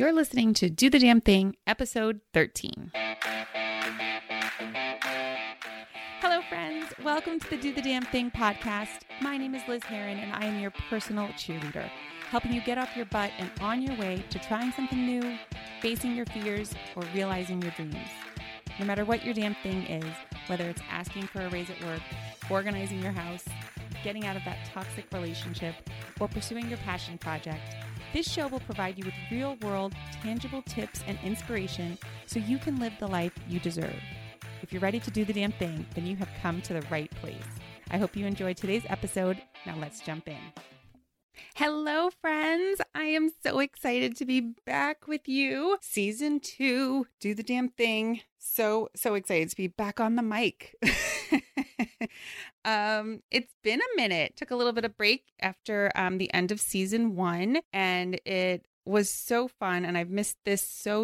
You're listening to Do the Damn Thing, episode 13. Hello, friends. Welcome to the Do the Damn Thing podcast. My name is Liz Herron, and I am your personal cheerleader, helping you get off your butt and on your way to trying something new, facing your fears, or realizing your dreams. No matter what your damn thing is, whether it's asking for a raise at work, organizing your house, getting out of that toxic relationship, or pursuing your passion project, this show will provide you with real-world, tangible tips and inspiration so you can live the life you deserve. If you're ready to do the damn thing, then you have come to the right place. I hope you enjoyed today's episode. Now let's jump in. Hello, friends. I am so excited to be back with you. Season 2, Do the Damn Thing. So excited to be back on the mic. It's been a minute. Took a little bit of break after the end of season 1, and it was so fun, and I've missed this so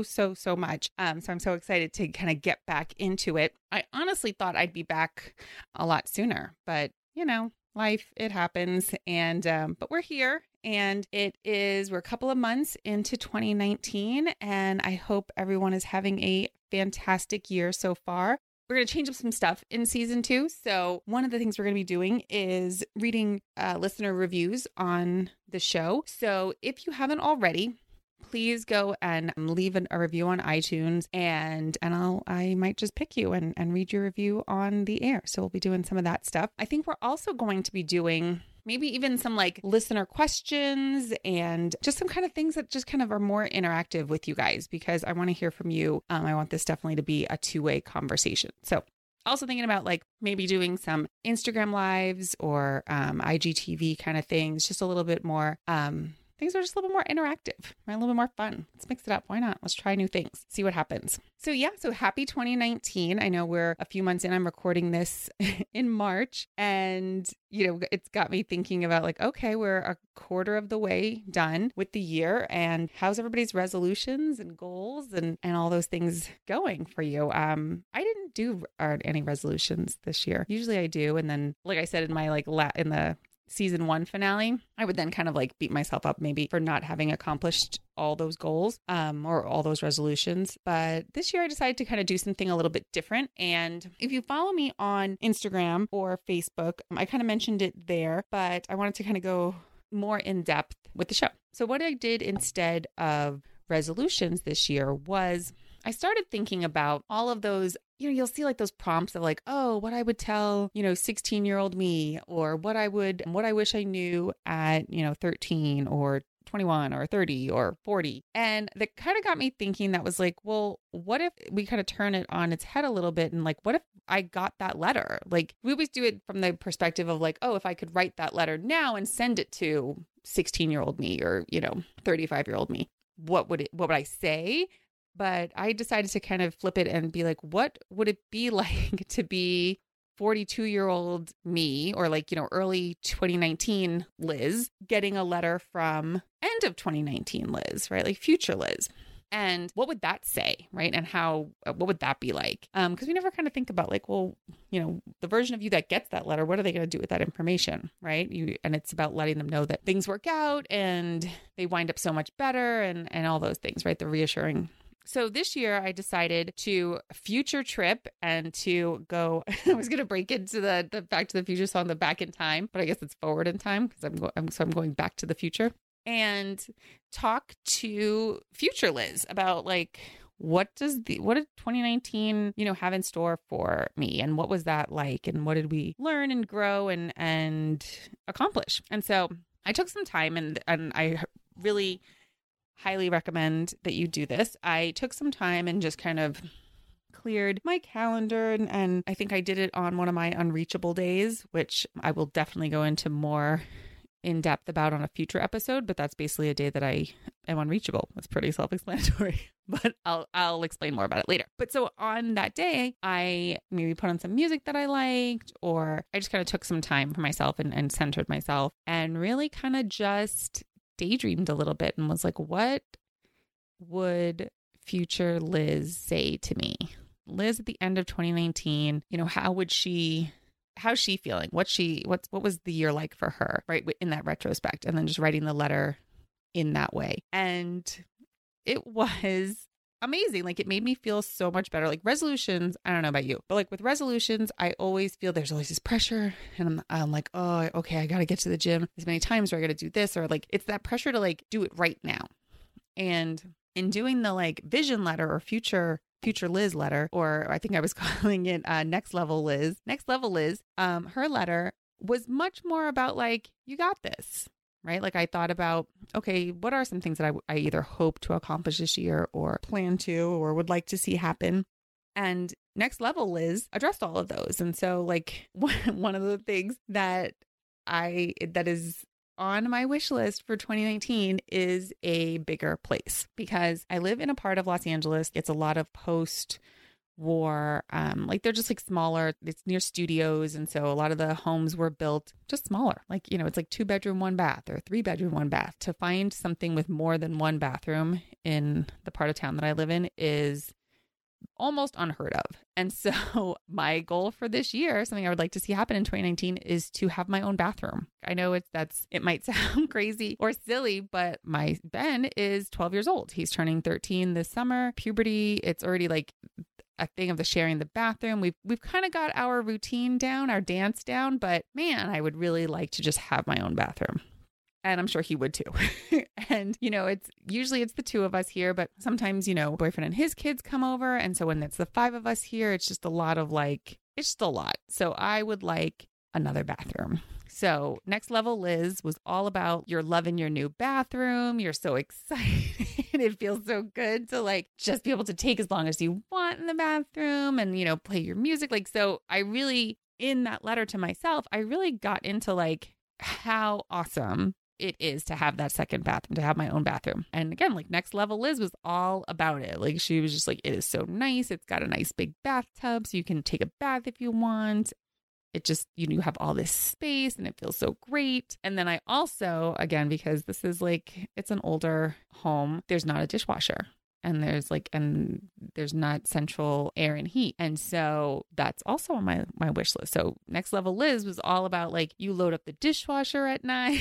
much. So I'm so excited to kind of get back into it. I honestly thought I'd be back a lot sooner, but you know, life, it happens. And but we're here, and we're a couple of months into 2019, and I hope everyone is having a fantastic year so far. We're going to change up some stuff in season 2. So one of the things we're going to be doing is reading listener reviews on the show. So if you haven't already, please go and leave a review on iTunes, and I might just pick you and read your review on the air. So we'll be doing some of that stuff. I think we're also going to be doing maybe even some like listener questions and just some kind of things that just kind of are more interactive with you guys, because I want to hear from you. I want this definitely to be a two-way conversation. So also thinking about like maybe doing some Instagram lives or IGTV kind of things, just a little bit more. Things are just a little bit more interactive, right? A little bit more fun. Let's mix it up. Why not? Let's try new things, see what happens. So yeah, so happy 2019. I know we're a few months in. I'm recording this in March, and you know, it's got me thinking about like, okay, we're a quarter of the way done with the year, and how's everybody's resolutions and goals and all those things going for you? I didn't do any resolutions this year. Usually I do. And then, like I said, in my in the season 1 finale, I would then kind of like beat myself up maybe for not having accomplished all those goals or all those resolutions. But this year I decided to kind of do something a little bit different. And if you follow me on Instagram or Facebook, I kind of mentioned it there, but I wanted to kind of go more in depth with the show. So what I did instead of resolutions this year was I started thinking about all of those, you know, you'll see like those prompts of like, oh, what I would tell, you know, 16-year-old me, or what I wish I knew at, you know, 13 or 21 or 30 or 40. And that kind of got me thinking, that was like, well, what if we kind of turn it on its head a little bit? And like, what if I got that letter? Like, we always do it from the perspective of like, oh, if I could write that letter now and send it to 16-year-old me or, you know, 35-year-old me, what would I say? But I decided to kind of flip it and be like, what would it be like to be 42-year-old me, or like, you know, early 2019 Liz getting a letter from end of 2019 Liz, right? Like future Liz. And what would that say, right? And what would that be like? Because we never kind of think about like, well, you know, the version of you that gets that letter, what are they going to do with that information, right? And it's about letting them know that things work out and they wind up so much better and all those things, right? The reassuring. So this year I decided to future trip and to go, I was going to break into the Back to the Future song, the back in time, but I guess it's forward in time because I'm going back to the future, and talk to future Liz about like, what did 2019, you know, have in store for me, and what was that like, and what did we learn and grow and accomplish? And so I took some time, and I really highly recommend that you do this. I took some time and just kind of cleared my calendar, and I think I did it on one of my unreachable days, which I will definitely go into more in depth about on a future episode, but that's basically a day that I am unreachable. That's pretty self-explanatory, but I'll explain more about it later. But so on that day, I maybe put on some music that I liked, or I just kind of took some time for myself and centered myself and really kind of just daydreamed a little bit and was like, what would future Liz say to me? Liz at the end of 2019, you know, how's she feeling? What was the year like for her, right? In that retrospect, and then just writing the letter in that way. And it was amazing. Like, it made me feel so much better. Like, resolutions, I don't know about you, but like with resolutions, I always feel there's always this pressure, and I'm like, oh, okay, I got to get to the gym as many times, or I got to do this, or like, it's that pressure to like do it right now. And in doing the like vision letter or future Liz letter, or I think I was calling it next level Liz, her letter was much more about like, you got this. Right? Like, I thought about, okay, what are some things that I either hope to accomplish this year or plan to, or would like to see happen? And Next Level Liz addressed all of those. And so like one of the things that is on my wish list for 2019 is a bigger place, because I live in a part of Los Angeles. It's a lot of post-war, like they're just like smaller, it's near studios. And so a lot of the homes were built just smaller. Like, you know, it's like 2-bedroom, 1-bath or 3-bedroom, 1-bath. To find something with more than 1 bathroom in the part of town that I live in is almost unheard of. And so my goal for this year, something I would like to see happen in 2019, is to have my own bathroom. I know it might sound crazy or silly, but my Ben is 12 years old. He's turning 13 this summer. Puberty, it's already like a thing of the sharing the bathroom. We've kind of got our routine down, our dance down, but man, I would really like to just have my own bathroom. And I'm sure he would too. And, you know, it's usually the two of us here, but sometimes, you know, boyfriend and his kids come over. And so when it's the five of us here, it's just a lot. So I would like another bathroom. So Next Level Liz was all about, you're loving your new bathroom. You're so excited. It feels so good to like just be able to take as long as you want in the bathroom and, you know, play your music. Like, so I really, in that letter to myself, I really got into like how awesome it is to have that second bathroom, to have my own bathroom. And again, like Next Level Liz was all about it. Like, she was just like, it is so nice. It's got a nice big bathtub, so you can take a bath if you want. It just, you know, you have all this space and it feels so great. And then I also, again, because this is like, it's an older home, there's not a dishwasher. And there's not central air and heat. And so that's also on my wish list. So Next Level Liz was all about like, you load up the dishwasher at night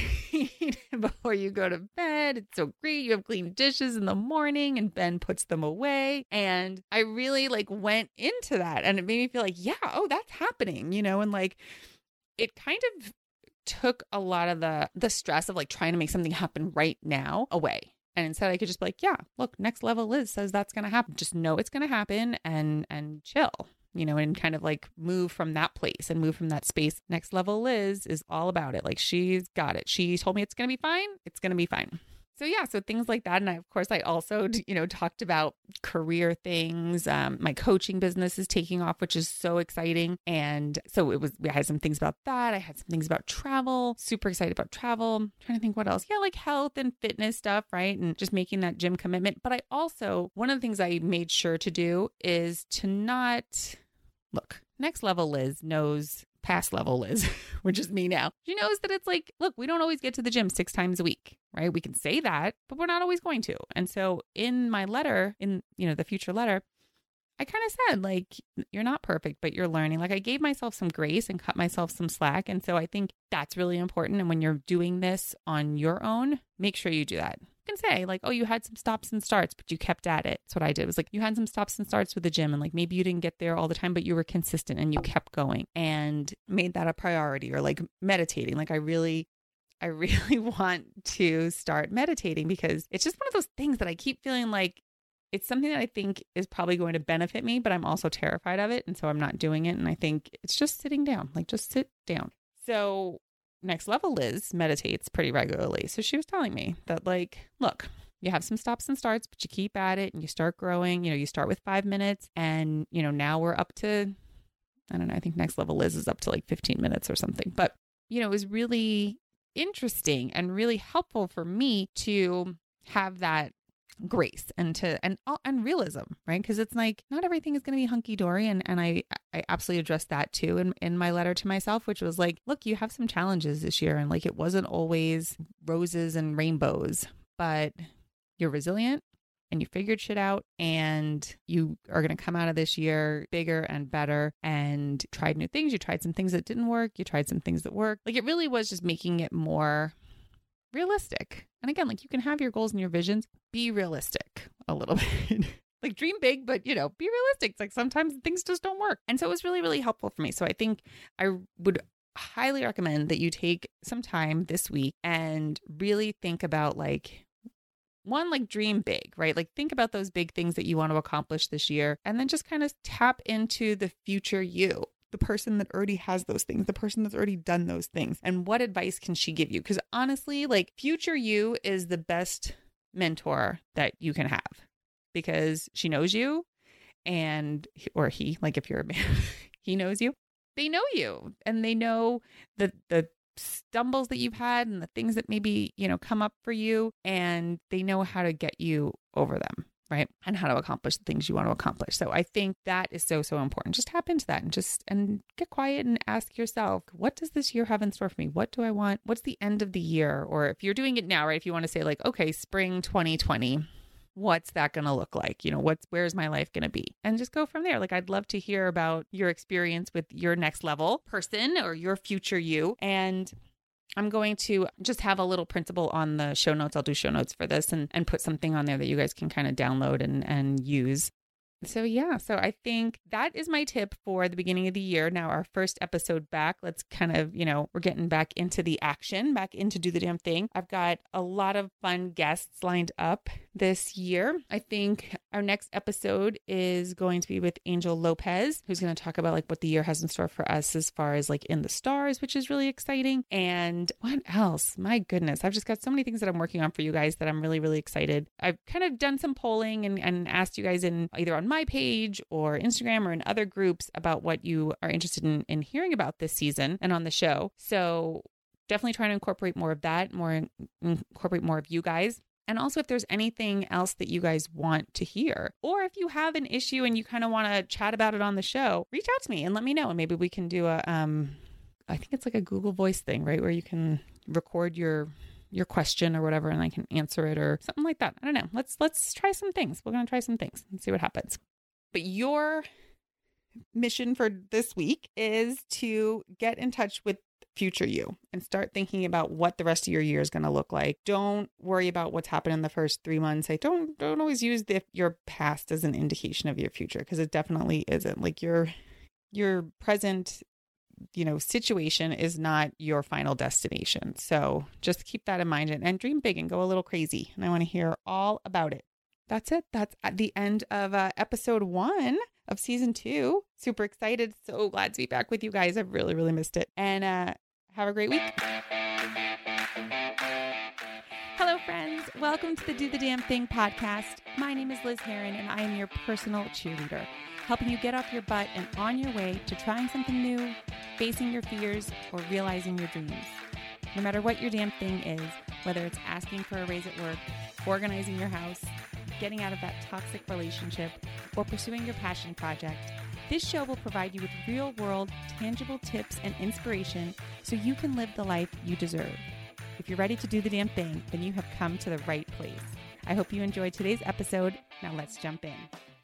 before you go to bed. It's so great. You have clean dishes in the morning and Ben puts them away. And I really like went into that, and it made me feel like, yeah, oh, that's happening, you know, and like it kind of took a lot of the stress of like trying to make something happen right now away. And instead I could just be like, yeah, look, Next Level Liz says that's going to happen. Just know it's going to happen and chill, you know, and kind of like move from that place and move from that space. Next Level Liz is all about it. Like, she's got it. She told me it's going to be fine. It's going to be fine. So yeah, so things like that. And I also, you know, talked about career things. My coaching business is taking off, which is so exciting. And so I had some things about that. I had some things about travel, super excited about travel. I'm trying to think what else. Yeah, like health and fitness stuff, right? And just making that gym commitment. But I also, one of the things I made sure to do is to not, look, Next Level Liz knows past Level Liz, which is me now. She knows that it's like, look, we don't always get to the gym 6 times a week, right? We can say that, but we're not always going to. And so in my letter, in, you know, the future letter, I kind of said like, you're not perfect, but you're learning. Like, I gave myself some grace and cut myself some slack. And so I think that's really important. And when you're doing this on your own, make sure you do that. Can say like, oh, you had some stops and starts, but you kept at it. That's what I did. It was like, you had some stops and starts with the gym, and like maybe you didn't get there all the time, but you were consistent and you kept going and made that a priority. Or like meditating. Like, I really want to start meditating, because it's just one of those things that I keep feeling like it's something that I think is probably going to benefit me, but I'm also terrified of it. And so I'm not doing it. And I think it's just sitting down, like just sit down. So Next Level Liz meditates pretty regularly. So she was telling me that like, look, you have some stops and starts, but you keep at it and you start growing. You know, you start with 5 minutes, and, you know, now we're up to, I don't know, I think Next Level Liz is up to like 15 minutes or something. But, you know, it was really interesting and really helpful for me to have that grace and to realism, right? Because it's like, not everything is going to be hunky dory, and I absolutely addressed that too in my letter to myself, which was like, look, you have some challenges this year, and like it wasn't always roses and rainbows, but you're resilient and you figured shit out, and you are going to come out of this year bigger and better, and tried new things. You tried some things that didn't work. You tried some things that worked. Like, it really was just making it more realistic. And again, like, you can have your goals and your visions, be realistic. a little bit. Like, dream big, but, you know, be realistic. It's like sometimes things just don't work. And so it was really, really helpful for me. So I think I would highly recommend that you take some time this week and really think about, like, one, like, dream big, right? Like, think about those big things that you want to accomplish this year, and then just kind of tap into the future you, the person that already has those things, the person that's already done those things. And what advice can she give you? Because honestly, like, future you is the best mentor that you can have, because she knows you, and, or he, like, if you're a man, he knows you. They know you, and they know the stumbles that you've had and the things that maybe, you know, come up for you, and they know how to get you over them, right? And how to accomplish the things you want to accomplish. So I think that is so, so important. Just tap into that and just, and get quiet and ask yourself, what does this year have in store for me? What do I want? What's the end of the year? Or if you're doing it now, right? If you want to say, like, okay, spring 2020, what's that going to look like? You know, where's my life going to be? And just go from there. Like, I'd love to hear about your experience with your next level person or your future you. And I'm going to just have a little principle on the show notes. I'll do show notes for this and put something on there that you guys can kind of download and use. So yeah, so I think that is my tip for the beginning of the year. Now, our first episode back, let's kind of, you know, we're getting back into the action, back into do the damn thing. I've got a lot of fun guests lined up this year. I think our next episode is going to be with Angel Lopez, who's going to talk about, like, what the year has in store for us as far as, like, in the stars, which is really exciting. And what else? My goodness, I've just got so many things that I'm working on for you guys that I'm really, really excited. I've kind of done some polling and asked you guys in either on my page or Instagram or in other groups about what you are interested in hearing about this season and on the show. So definitely trying to incorporate more of that, incorporate more of you guys. And also, if there's anything else that you guys want to hear, or if you have an issue and you kind of want to chat about it on the show, reach out to me and let me know. And maybe we can do I think it's like a Google Voice thing, right? Where you can record your question or whatever, and I can answer it or something like that. I don't know. Let's try some things. We're going to try some things and see what happens. But your mission for this week is to get in touch with future you and start thinking about what the rest of your year is going to look like. Don't worry about what's happened in the first 3 months. I don't always use your past as an indication of your future, because it definitely isn't. Like, your present, you know, situation is not your final destination. So just keep that in mind and dream big and go a little crazy. And I want to hear all about it. That's it. That's at the end of episode 1 of season 2. Super excited. So glad to be back with you guys. I've really, really missed it. And have a great week. Hello, friends. Welcome to the Do the Damn Thing podcast. My name is Liz Herron, and I am your personal cheerleader, helping you get off your butt and on your way to trying something new, facing your fears, or realizing your dreams. No matter what your damn thing is, whether it's asking for a raise at work, organizing your house, getting out of that toxic relationship, or pursuing your passion project, this show will provide you with real-world, tangible tips and inspiration so you can live the life you deserve. If you're ready to do the damn thing, then you have come to the right place. I hope you enjoyed today's episode. Now let's jump in.